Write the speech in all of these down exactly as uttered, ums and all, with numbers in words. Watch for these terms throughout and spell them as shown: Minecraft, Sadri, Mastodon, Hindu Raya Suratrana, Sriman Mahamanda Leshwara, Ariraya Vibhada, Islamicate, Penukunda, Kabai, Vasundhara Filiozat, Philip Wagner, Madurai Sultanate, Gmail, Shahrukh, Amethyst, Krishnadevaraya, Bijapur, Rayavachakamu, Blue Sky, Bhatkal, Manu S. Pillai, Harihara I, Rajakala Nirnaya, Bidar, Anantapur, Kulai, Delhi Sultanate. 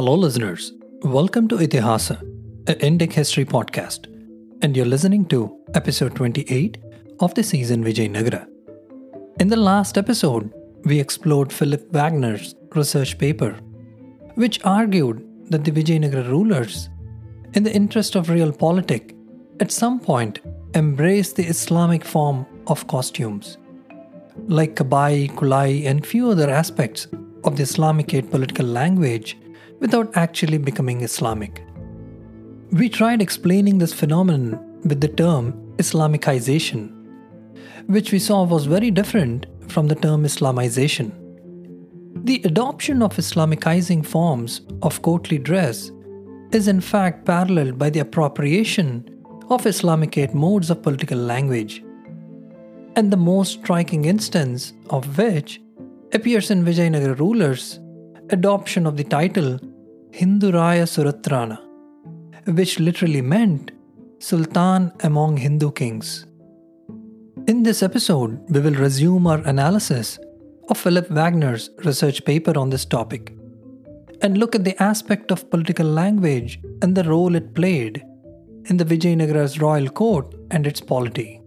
Hello listeners, welcome to Itihasa, an Indic history podcast, and you're listening to episode twenty-eight of the season Vijayanagara. In the last episode, we explored Philip Wagner's research paper, which argued that the Vijayanagara rulers, in the interest of real politic, at some point embraced the Islamic form of costumes, like Kabai, Kulai and few other aspects of the Islamicate political language without actually becoming Islamic. We tried explaining this phenomenon with the term Islamicization, which we saw was very different from the term Islamization. The adoption of Islamicizing forms of courtly dress is in fact paralleled by the appropriation of Islamicate modes of political language, and the most striking instance of which appears in Vijayanagara rulers' adoption of the title Hindu Raya Suratrana, which literally meant Sultan among Hindu kings. In this episode, we will resume our analysis of Philip Wagner's research paper on this topic and look at the aspect of political language and the role it played in the Vijayanagara's royal court and its polity.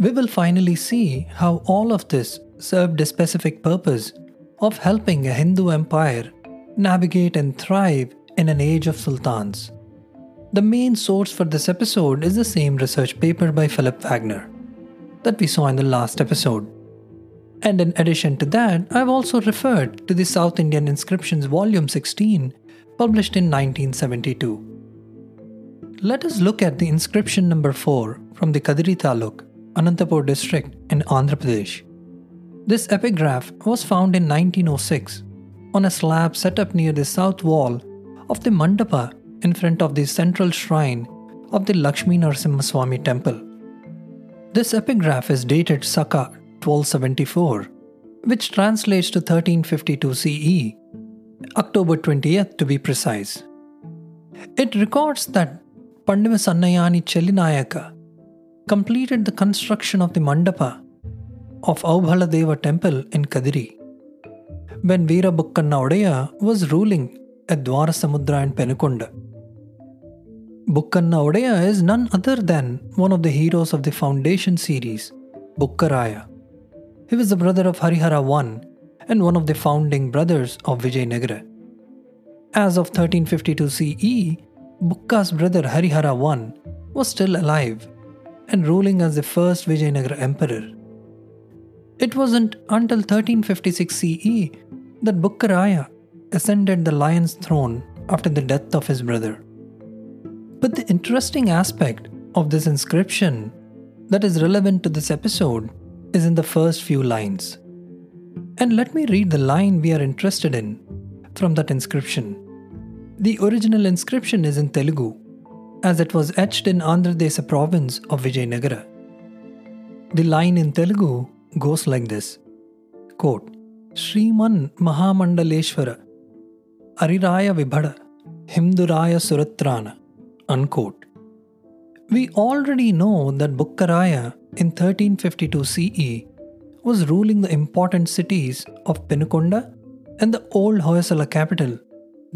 We will finally see how all of this served a specific purpose of helping a Hindu empire navigate and thrive in an age of sultans. The main source for this episode is the same research paper by Philip Wagner that we saw in the last episode. And in addition to that, I've also referred to the South Indian Inscriptions Volume sixteen, published in nineteen seventy-two. Let us look at the inscription number four from the Kadiri Taluk, Anantapur district in Andhra Pradesh. This epigraph was found in nineteen oh six on a slab set up near the south wall of the Mandapa in front of the central shrine of the Lakshmi Narasimha Swami temple. This epigraph is dated Saka twelve seventy-four, which translates to thirteen fifty-two C E, October twentieth to be precise. It records that Pandavasannayani Chellinayaka completed the construction of the Mandapa of Aubhaladeva temple in Kadiri when Veera Bukkanna Udaya was ruling at Dwarasamudra and Penukunda. Bukkanna Udaya is none other than one of the heroes of the foundation series, Bukkaraya. He was the brother of Harihara I and one of the founding brothers of Vijayanagara. As of thirteen fifty-two C E, Bukka's brother Harihara I was still alive and ruling as the first Vijayanagara emperor. It wasn't until thirteen fifty-six C E that Bukkaraya ascended the lion's throne after the death of his brother. But the interesting aspect of this inscription that is relevant to this episode is in the first few lines. And let me read the line we are interested in from that inscription. The original inscription is in Telugu, as it was etched in Andhra Pradesh province of Vijayanagara. The line in Telugu goes like this, quote, Sriman Mahamanda Leshwara, Ariraya Vibhada, Himduraya Suratrana, unquote. We already know that Bukkaraya in thirteen fifty-two C E was ruling the important cities of Penukunda and the old Hoysala capital,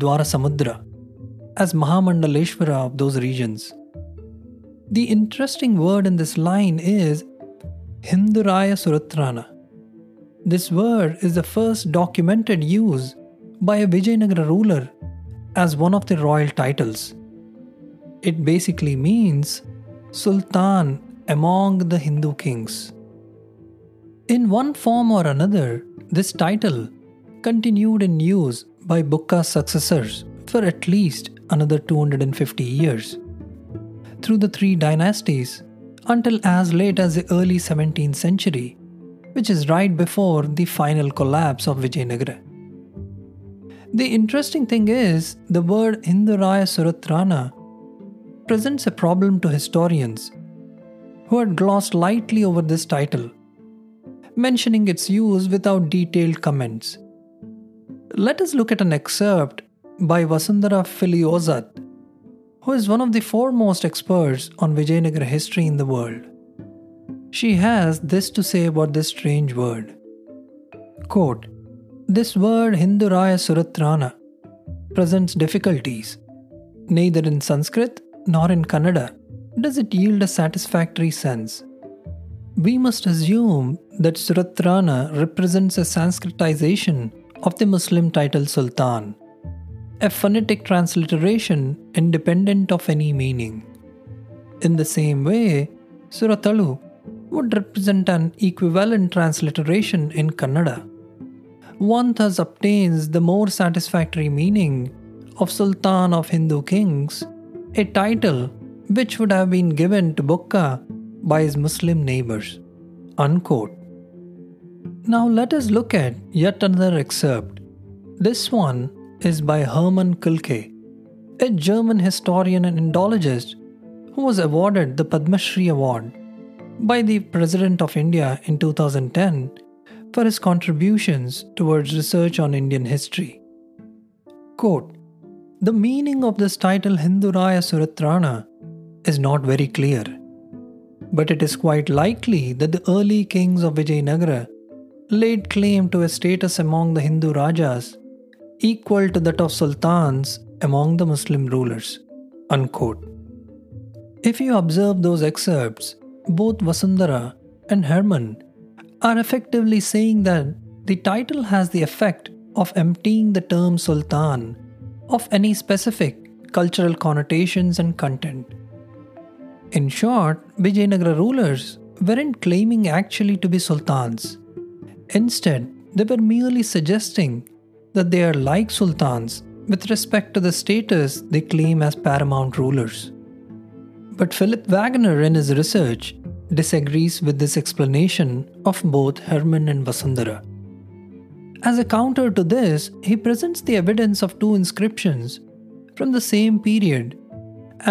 Dwarasamudra, as Mahamanda Leshwara of those regions. The interesting word in this line is Hindu Raya Suratrana. This word is the first documented use by a Vijayanagara ruler as one of the royal titles. It basically means Sultan among the Hindu kings. In one form or another, this title continued in use by Bukka's successors for at least another two hundred fifty years, through the three dynasties, until as late as the early seventeenth century, which is right before the final collapse of Vijayanagara. The interesting thing is, the word Hindu Raya Suratrana presents a problem to historians who had glossed lightly over this title, mentioning its use without detailed comments. Let us look at an excerpt by Vasundhara Filiozat, who is one of the foremost experts on Vijayanagara history in the world. She has this to say about this strange word. Quote, this word Hindu Raya Suratrana presents difficulties. Neither in Sanskrit nor in Kannada does it yield a satisfactory sense. We must assume that Suratrana represents a Sanskritization of the Muslim title Sultan, a phonetic transliteration independent of any meaning. In the same way, Suratalu would represent an equivalent transliteration in Kannada. One thus obtains the more satisfactory meaning of Sultan of Hindu Kings, a title which would have been given to Bukka by his Muslim neighbors." Unquote. Now let us look at yet another excerpt. This one is by Hermann Külke, a German historian and Indologist who was awarded the Padma Shri Award by the President of India in two thousand ten for his contributions towards research on Indian history. Quote, "The meaning of this title Hindu Raya Suratrana is not very clear, but it is quite likely that the early kings of Vijayanagara laid claim to a status among the Hindu Rajas equal to that of sultans among the Muslim rulers." Unquote. If you observe those excerpts, both Vasundhara and Herman are effectively saying that the title has the effect of emptying the term sultan of any specific cultural connotations and content. In short, Vijayanagara rulers weren't claiming actually to be sultans. Instead, they were merely suggesting that they are like sultans with respect to the status they claim as paramount rulers. But Philip Wagner in his research disagrees with this explanation of both Herman and Vasundhara. As a counter to this, he presents the evidence of two inscriptions from the same period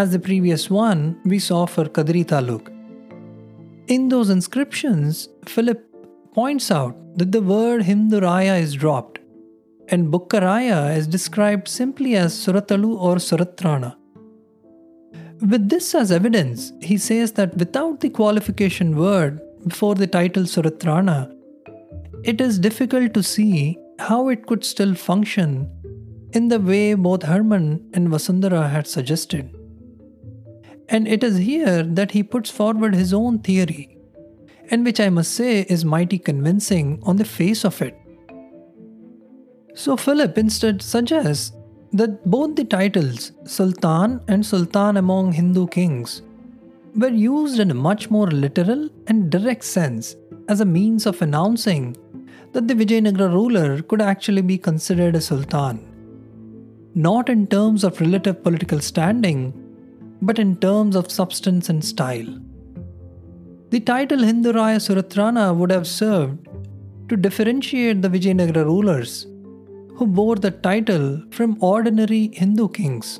as the previous one we saw for Kadiri Taluk. In those inscriptions, Philip points out that the word Hindu Raya is dropped and Bukkaraya is described simply as Suratalu or Suratrana. With this as evidence, he says that without the qualification word before the title Suratrana, it is difficult to see how it could still function in the way both Herman and Vasundhara had suggested. And it is here that he puts forward his own theory, and which I must say is mighty convincing on the face of it. So Philip instead suggests that both the titles Sultan and Sultan among Hindu kings were used in a much more literal and direct sense as a means of announcing that the Vijayanagara ruler could actually be considered a Sultan, not in terms of relative political standing, but in terms of substance and style. The title Hindu Raya Suratrana would have served to differentiate the Vijayanagara rulers who bore the title from ordinary Hindu kings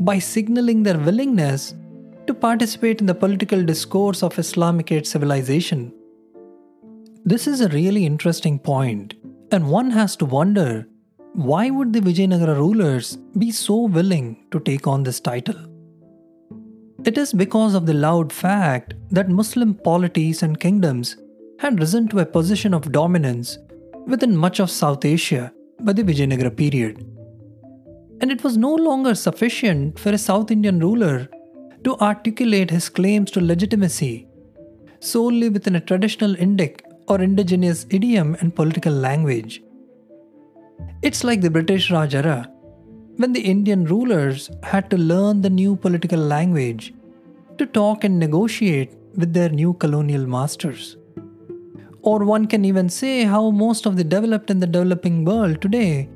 by signalling their willingness to participate in the political discourse of Islamicate civilization. This is a really interesting point, and one has to wonder, why would the Vijayanagara rulers be so willing to take on this title? It is because of the loud fact that Muslim polities and kingdoms had risen to a position of dominance within much of South Asia by the Vijayanagara period. And it was no longer sufficient for a South Indian ruler to articulate his claims to legitimacy solely within a traditional Indic or indigenous idiom and political language. It's like the British Raj era, when the Indian rulers had to learn the new political language to talk and negotiate with their new colonial masters. Or one can even say how most of the developed and the developing world today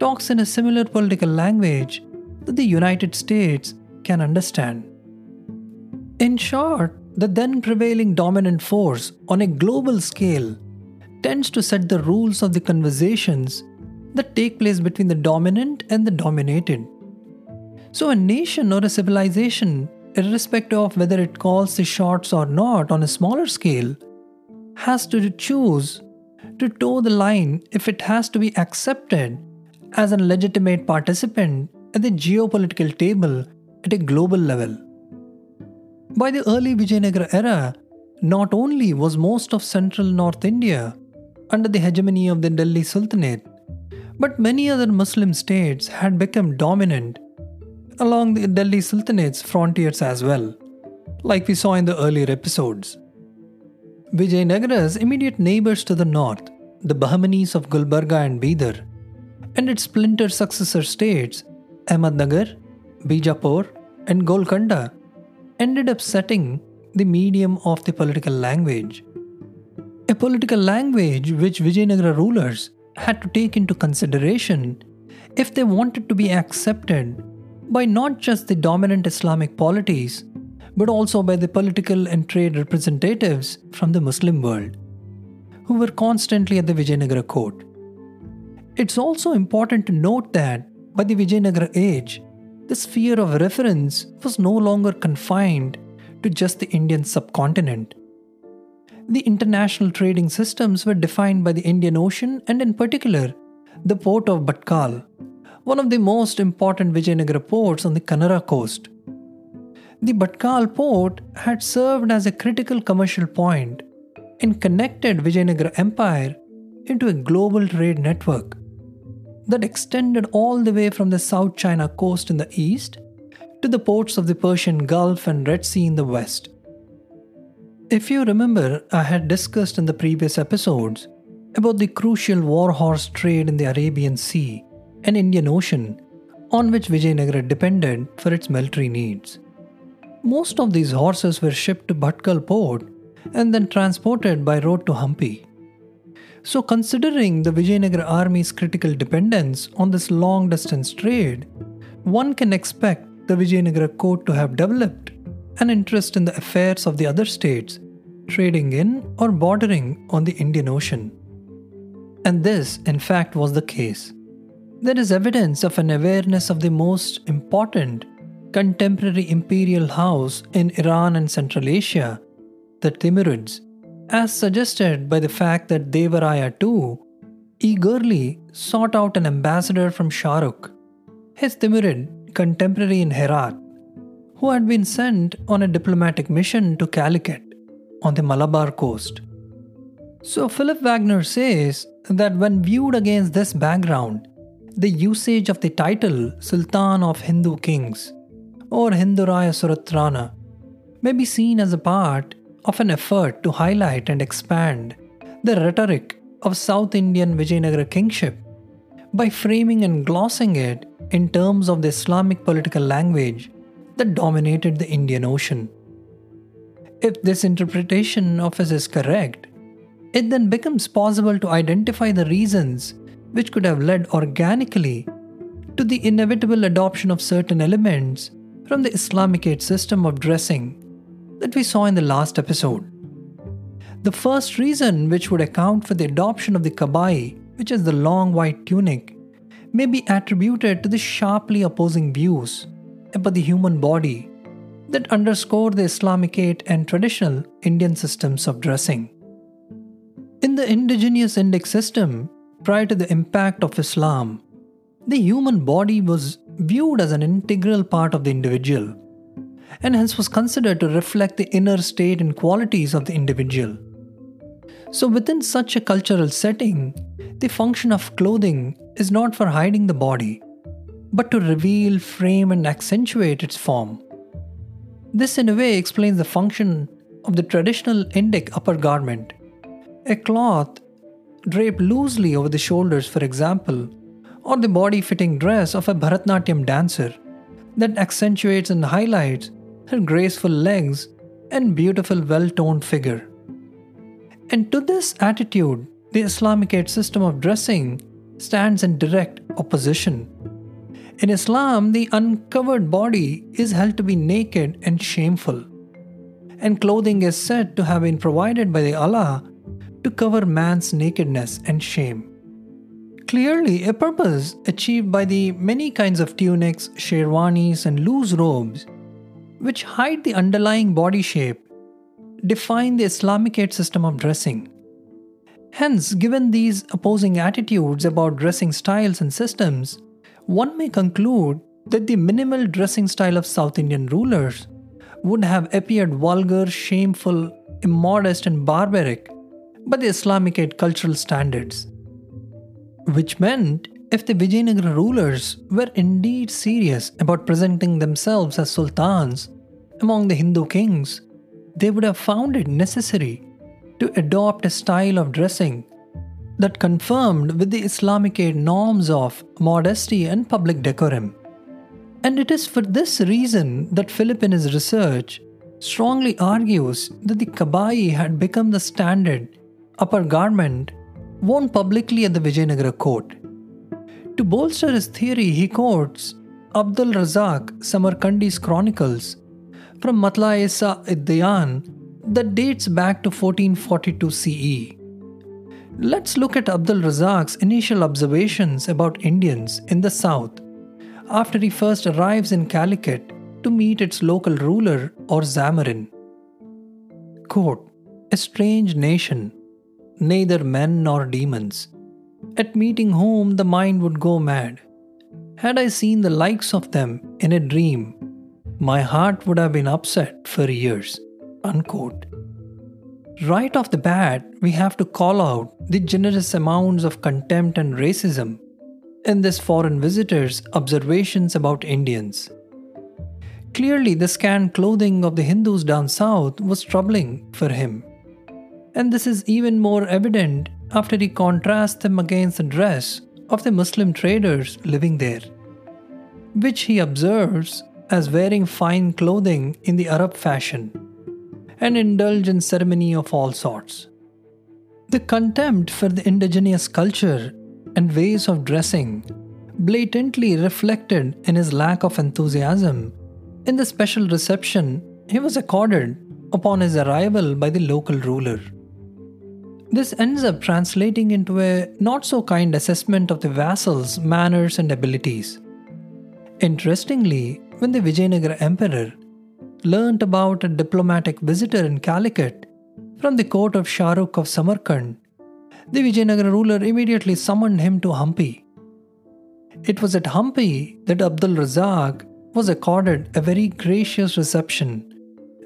talks in a similar political language that the United States can understand. In short, the then prevailing dominant force on a global scale tends to set the rules of the conversations that take place between the dominant and the dominated. So a nation or a civilization, irrespective of whether it calls the shots or not on a smaller scale, has to choose to toe the line if it has to be accepted as a legitimate participant at the geopolitical table at a global level. By the early Vijayanagara era, not only was most of central North India under the hegemony of the Delhi Sultanate, But many other Muslim states had become dominant along the Delhi Sultanate's frontiers as well, like we saw in the earlier episodes. Vijayanagara's immediate neighbours to the north, the Bahmanis of Gulbarga and Bidar, and its splinter successor states, Ahmednagar, Bijapur and Golconda, ended up setting the medium of the political language. A political language which Vijayanagara rulers had to take into consideration if they wanted to be accepted by not just the dominant Islamic polities, but also by the political and trade representatives from the Muslim world, who were constantly at the Vijayanagara court. It's also important to note that by the Vijayanagara age, the sphere of reference was no longer confined to just the Indian subcontinent. The international trading systems were defined by the Indian Ocean and in particular, the port of Bhatkal, one of the most important Vijayanagara ports on the Kanara coast. The Bhatkal port had served as a critical commercial point and connected Vijayanagara Empire into a global trade network that extended all the way from the South China coast in the east to the ports of the Persian Gulf and Red Sea in the west. If you remember, I had discussed in the previous episodes about the crucial warhorse trade in the Arabian Sea and Indian Ocean on which Vijayanagara depended for its military needs. Most of these horses were shipped to Bhatkal port and then transported by road to Hampi. So considering the Vijayanagara army's critical dependence on this long-distance trade, one can expect the Vijayanagara court to have developed an interest in the affairs of the other states, trading in or bordering on the Indian Ocean. And this, in fact, was the case. There is evidence of an awareness of the most important contemporary imperial house in Iran and Central Asia, the Timurids, as suggested by the fact that Devaraya the Second eagerly sought out an ambassador from Shahrukh, his Timurid contemporary in Herat, who had been sent on a diplomatic mission to Calicut on the Malabar coast. So Philip Wagner says that when viewed against this background, the usage of the title Sultan of Hindu Kings or Hindu Raya Suratrana may be seen as a part of an effort to highlight and expand the rhetoric of South Indian Vijayanagara kingship by framing and glossing it in terms of the Islamic political language that dominated the Indian Ocean. If this interpretation of his is correct, it then becomes possible to identify the reasons which could have led organically to the inevitable adoption of certain elements from the Islamicate system of dressing that we saw in the last episode. The first reason which would account for the adoption of the Kabai, which is the long white tunic, may be attributed to the sharply opposing views about the human body that underscore the Islamicate and traditional Indian systems of dressing. In the indigenous Indic system, prior to the impact of Islam, the human body was viewed as an integral part of the individual, and hence was considered to reflect the inner state and qualities of the individual. So within such a cultural setting, the function of clothing is not for hiding the body, but to reveal, frame and accentuate its form. This in a way explains the function of the traditional Indic upper garment, a cloth draped loosely over the shoulders for example, or the body-fitting dress of a Bharatanatyam dancer that accentuates and highlights her graceful legs and beautiful well-toned figure. And to this attitude, the Islamicate system of dressing stands in direct opposition. In Islam, the uncovered body is held to be naked and shameful, and clothing is said to have been provided by Allah to cover man's nakedness and shame. Clearly, a purpose achieved by the many kinds of tunics, sherwanis and loose robes, which hide the underlying body shape, define the Islamicate system of dressing. Hence, given these opposing attitudes about dressing styles and systems, one may conclude that the minimal dressing style of South Indian rulers would have appeared vulgar, shameful, immodest and barbaric by the Islamicate cultural standards, which meant If the Vijayanagara rulers were indeed serious about presenting themselves as sultans among the Hindu kings, they would have found it necessary to adopt a style of dressing that confirmed with the Islamicate norms of modesty and public decorum. And it is for this reason that Philip in his research strongly argues that the Kabai had become the standard upper garment worn publicly at the Vijayanagara court. To bolster his theory, he quotes Abdul Razak Samarkandi's chronicles from Matla-e-Sa Idyan that dates back to fourteen forty-two C E. Let's look at Abdul Razak's initial observations about Indians in the south after he first arrives in Calicut to meet its local ruler or Zamarin. Quote, "A strange nation, neither men nor demons, at meeting whom the mind would go mad. Had I seen the likes of them in a dream, my heart would have been upset for years." Unquote. Right off the bat, we have to call out the generous amounts of contempt and racism in this foreign visitor's observations about Indians. Clearly, the scant clothing of the Hindus down south was troubling for him. And this is even more evident after he contrasts them against the dress of the Muslim traders living there, which he observes as wearing fine clothing in the Arab fashion and indulge in ceremony of all sorts. The contempt for the indigenous culture and ways of dressing blatantly reflected in his lack of enthusiasm in the special reception he was accorded upon his arrival by the local ruler. This ends up translating into a not-so-kind assessment of the vassal's manners and abilities. Interestingly, when the Vijayanagara emperor learnt about a diplomatic visitor in Calicut from the court of Shahrukh of Samarkand, the Vijayanagara ruler immediately summoned him to Hampi. It was at Hampi that Abdul Razak was accorded a very gracious reception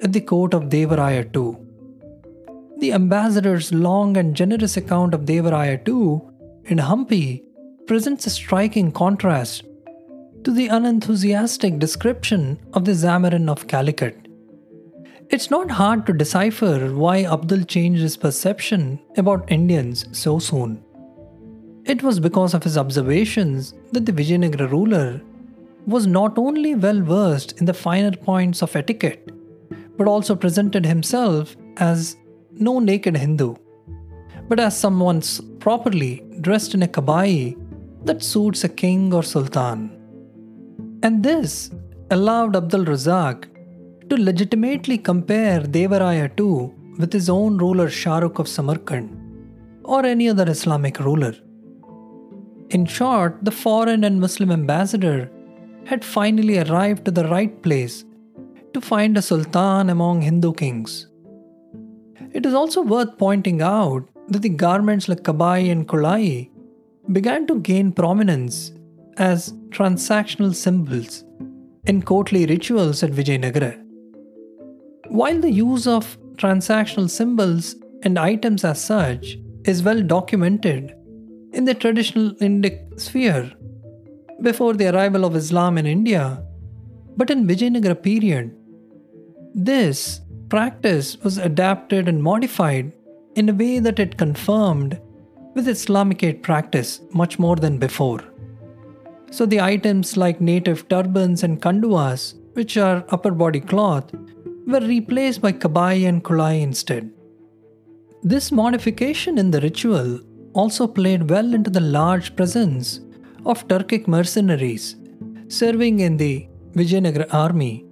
at the court of Devaraya the second. The ambassador's long and generous account of Devaraya the second in Hampi presents a striking contrast to the unenthusiastic description of the Zamarin of Calicut. It's not hard to decipher why Abdul changed his perception about Indians so soon. It was because of his observations that the Vijayanagara ruler was not only well versed in the finer points of etiquette, but also presented himself as no naked Hindu, but as someone properly dressed in a kabai that suits a king or sultan. And this allowed Abdul Razak to legitimately compare Devaraya the second with his own ruler Shahrukh of Samarkand or any other Islamic ruler. In short, the foreign and Muslim ambassador had finally arrived to the right place to find a sultan among Hindu kings. It is also worth pointing out that the garments like Kabai and Kulai began to gain prominence as transactional symbols in courtly rituals at Vijayanagara. While the use of transactional symbols and items as such is well documented in the traditional Indic sphere before the arrival of Islam in India, but in Vijayanagara period, this practice was adapted and modified in a way that it confirmed with Islamicate practice much more than before. So the items like native turbans and kanduas, which are upper body cloth, were replaced by kabai and kulai instead. This modification in the ritual also played well into the large presence of Turkic mercenaries serving in the Vijayanagara army,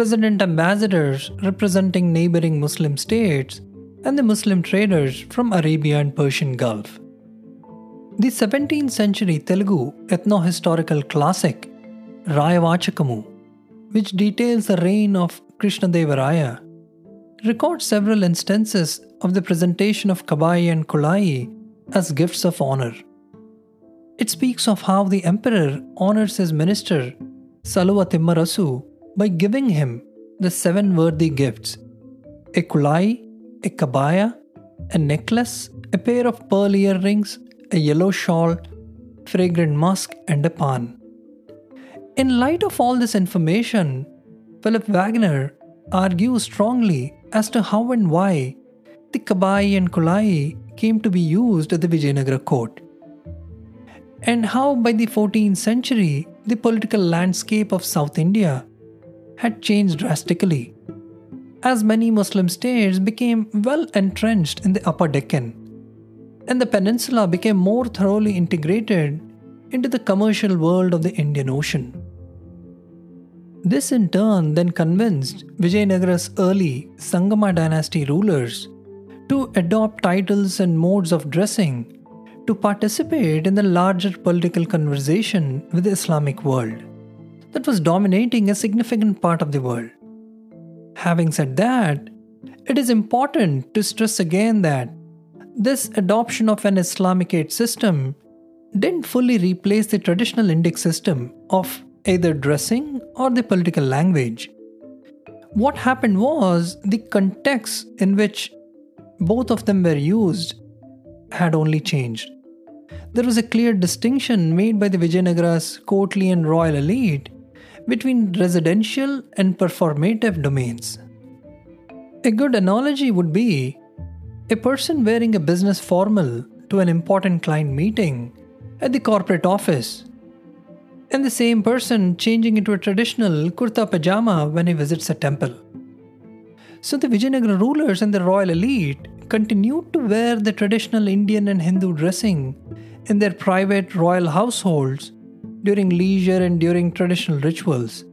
resident ambassadors representing neighboring Muslim states, and the Muslim traders from Arabia and Persian Gulf. The seventeenth century Telugu ethno-historical classic Rayavachakamu, which details the reign of Krishnadevaraya, records several instances of the presentation of kabai and kulai as gifts of honor. It speaks of how the emperor honors his minister Saluva Timmarasu by giving him the seven worthy gifts: a kulai, a kabaya, a necklace, a pair of pearl earrings, a yellow shawl, fragrant musk and a pan. In light of all this information, Philip Wagner argues strongly as to how and why the Kabai and Kulai came to be used at the Vijayanagara court, and how by the fourteenth century the political landscape of South India had changed drastically, as many Muslim states became well entrenched in the Upper Deccan, and the peninsula became more thoroughly integrated into the commercial world of the Indian Ocean. This in turn then convinced Vijayanagara's early Sangama dynasty rulers to adopt titles and modes of dressing to participate in the larger political conversation with the Islamic world that was dominating a significant part of the world. Having said that, it is important to stress again that this adoption of an Islamicate system didn't fully replace the traditional Indic system of either dressing or the political language. What happened was the context in which both of them were used had only changed. There was a clear distinction made by the Vijayanagara's courtly and royal elite between residential and performative domains. A good analogy would be a person wearing a business formal to an important client meeting at the corporate office, and the same person changing into a traditional kurta pajama when he visits a temple. So the Vijayanagara rulers and the royal elite continued to wear the traditional Indian and Hindu dressing in their private royal households during leisure and during traditional rituals,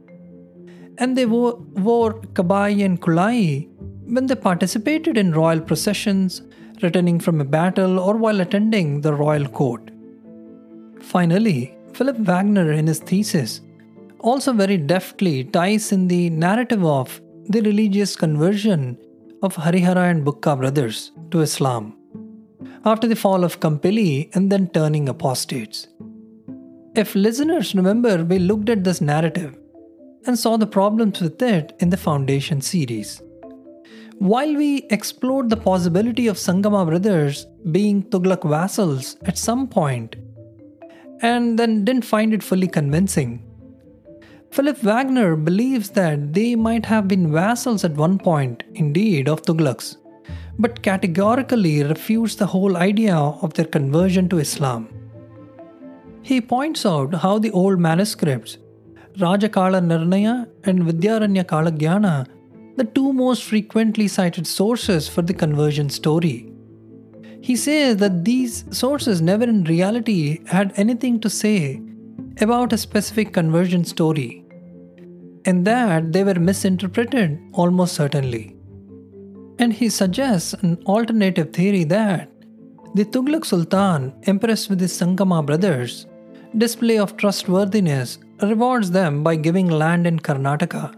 and they wore, wore Kabai and Kulai when they participated in royal processions, returning from a battle, or while attending the royal court. Finally, Philip Wagner in his thesis also very deftly ties in the narrative of the religious conversion of Harihara and Bukka brothers to Islam after the fall of Kampili and then turning apostates. If listeners remember, we looked at this narrative and saw the problems with it in the Foundation series. While we explored the possibility of Sangama brothers being Tughlaq vassals at some point and then didn't find it fully convincing, Philip Wagner believes that they might have been vassals at one point, indeed, of Tughlaqs, but categorically refutes the whole idea of their conversion to Islam. He points out how the old manuscripts, Rajakala Nirnaya and Vidyaranya Kalagyana, the two most frequently cited sources for the conversion story. He says that these sources never in reality had anything to say about a specific conversion story, and that they were misinterpreted almost certainly. And he suggests an alternative theory that the Tughlaq Sultan, impressed with his Sangama brothers' display of trustworthiness, rewards them by giving land in Karnataka.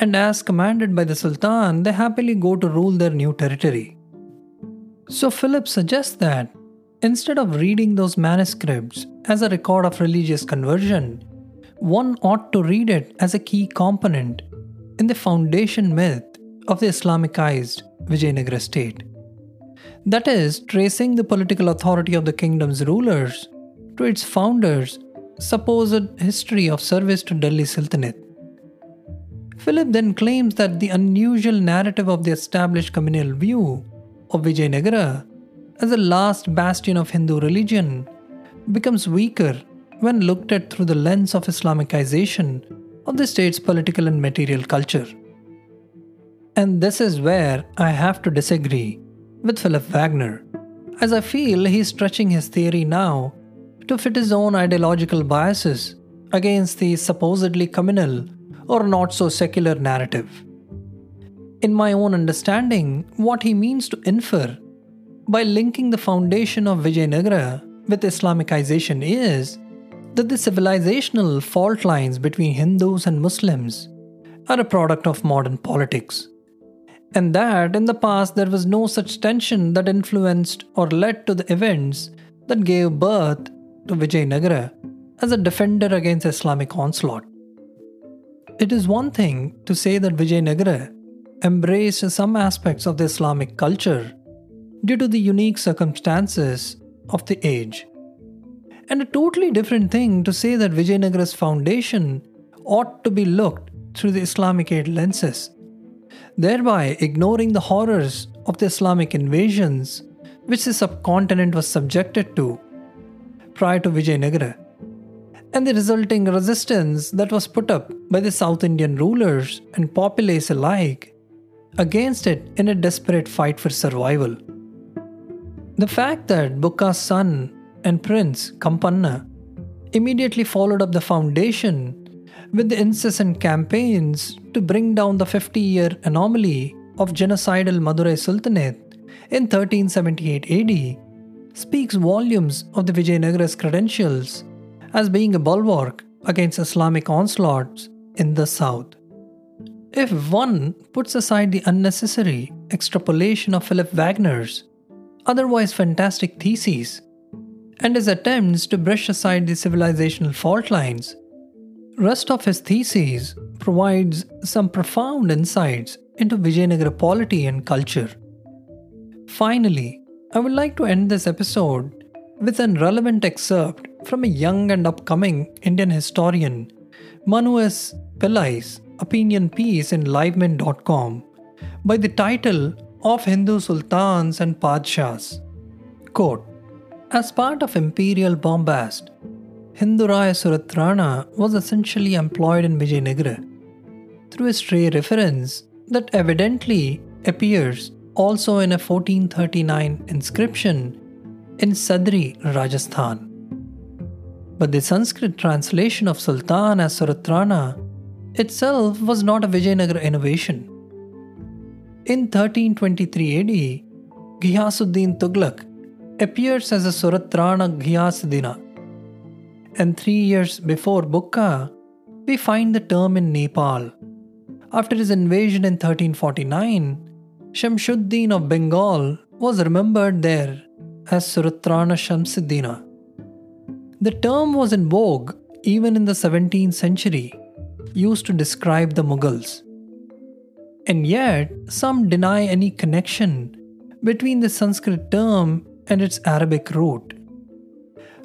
And as commanded by the Sultan, they happily go to rule their new territory. So Philip suggests that instead of reading those manuscripts as a record of religious conversion, one ought to read it as a key component in the foundation myth of the Islamicized Vijayanagara state. That is, tracing the political authority of the kingdom's rulers to its founders' supposed history of service to Delhi Sultanate. Philip then claims that the unusual narrative of the established communal view of Vijayanagara as the last bastion of Hindu religion becomes weaker when looked at through the lens of Islamicization of the state's political and material culture. And this is where I have to disagree with Philip Wagner, as I feel he is stretching his theory now to fit his own ideological biases against the supposedly communal or not so secular narrative. In my own understanding, what he means to infer by linking the foundation of Vijayanagara with Islamicization is that the civilizational fault lines between Hindus and Muslims are a product of modern politics, and that in the past there was no such tension that influenced or led to the events that gave birth to Vijayanagara as a defender against Islamic onslaught. It is one thing to say that Vijayanagara embraced some aspects of the Islamic culture due to the unique circumstances of the age, And a totally different thing to say that Vijayanagara's foundation ought to be looked through the Islamicate lenses, thereby ignoring the horrors of the Islamic invasions which the subcontinent was subjected to prior to Vijayanagara, and the resulting resistance that was put up by the South Indian rulers and populace alike against it in a desperate fight for survival. The fact that Bukka's son and prince Kampanna immediately followed up the foundation with the incessant campaigns to bring down the fifty-year anomaly of genocidal Madurai Sultanate in thirteen seventy-eight A D speaks volumes of the Vijayanagara's credentials as being a bulwark against Islamic onslaughts in the south. If one puts aside the unnecessary extrapolation of Philip Wagner's otherwise fantastic theses and his attempts to brush aside the civilizational fault lines, rest of his theses provides some profound insights into Vijayanagara polity and culture. Finally, I would like to end this episode with an relevant excerpt from a young and upcoming Indian historian, Manu S. Pillai's opinion piece in livemint dot com by the title of Hindu Sultans and Padshahs. Quote, "As part of imperial bombast, Hindu Raya Suratrana was essentially employed in Vijayanagara through a stray reference that evidently appears also in a fourteen thirty-nine inscription in Sadri, Rajasthan. But the Sanskrit translation of Sultan as Suratrana itself was not a Vijayanagara innovation. In thirteen twenty-three A D, Ghiyasuddin Tughlaq appears as a Suratrana Ghiyasuddina, and three years before Bukka, we find the term in Nepal. After his invasion in thirteen forty-nine, Shamsuddin of Bengal was remembered there as Suratrana Shamsuddina. The term was in vogue even in the seventeenth century, used to describe the Mughals. And yet, some deny any connection between the Sanskrit term and its Arabic root.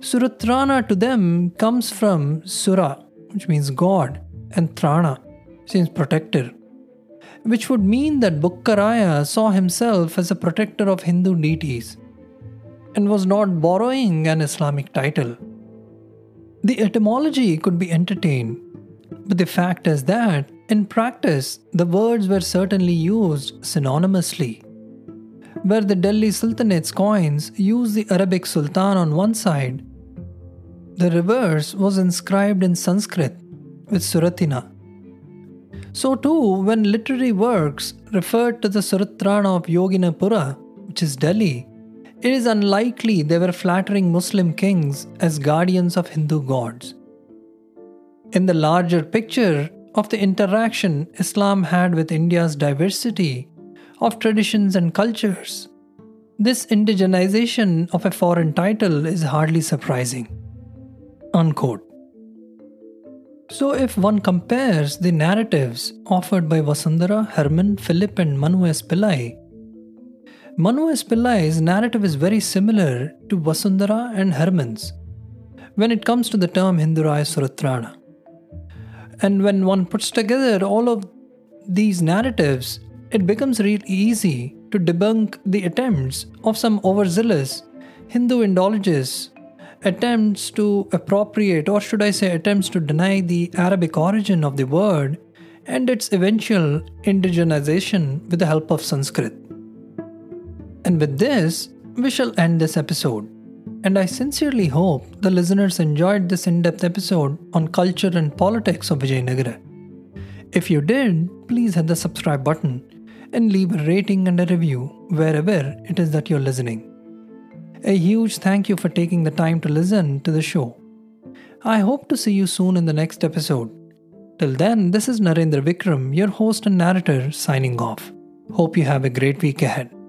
Suratrana to them comes from Sura, which means God, and Trana, which means protector, which would mean that Bukkaraya saw himself as a protector of Hindu deities and was not borrowing an Islamic title. The etymology could be entertained, but the fact is that, in practice, the words were certainly used synonymously. Where the Delhi Sultanate's coins used the Arabic Sultan on one side, the reverse was inscribed in Sanskrit with Suratina. So too, when literary works referred to the Suratrana of Yoginapura, which is Delhi, it is unlikely they were flattering Muslim kings as guardians of Hindu gods. In the larger picture of the interaction Islam had with India's diversity of traditions and cultures, this indigenization of a foreign title is hardly surprising." Unquote. So if one compares the narratives offered by Vasundhara, Herman, Philip and Manu S. Pillai, Manu S. Pillai's narrative is very similar to Vasundhara and Herman's when it comes to the term Hindu Raya Suratrana. And when one puts together all of these narratives, it becomes really easy to debunk the attempts of some overzealous Hindu Indologists, attempts to appropriate, or should I say attempts to deny, the Arabic origin of the word and its eventual indigenization with the help of Sanskrit. And with this, we shall end this episode. And I sincerely hope the listeners enjoyed this in-depth episode on culture and politics of Vijayanagara. If you did, please hit the subscribe button and leave a rating and a review wherever it is that you're listening. A huge thank you for taking the time to listen to the show. I hope to see you soon in the next episode. Till then, this is Narendra Vikram, your host and narrator, signing off. Hope you have a great week ahead.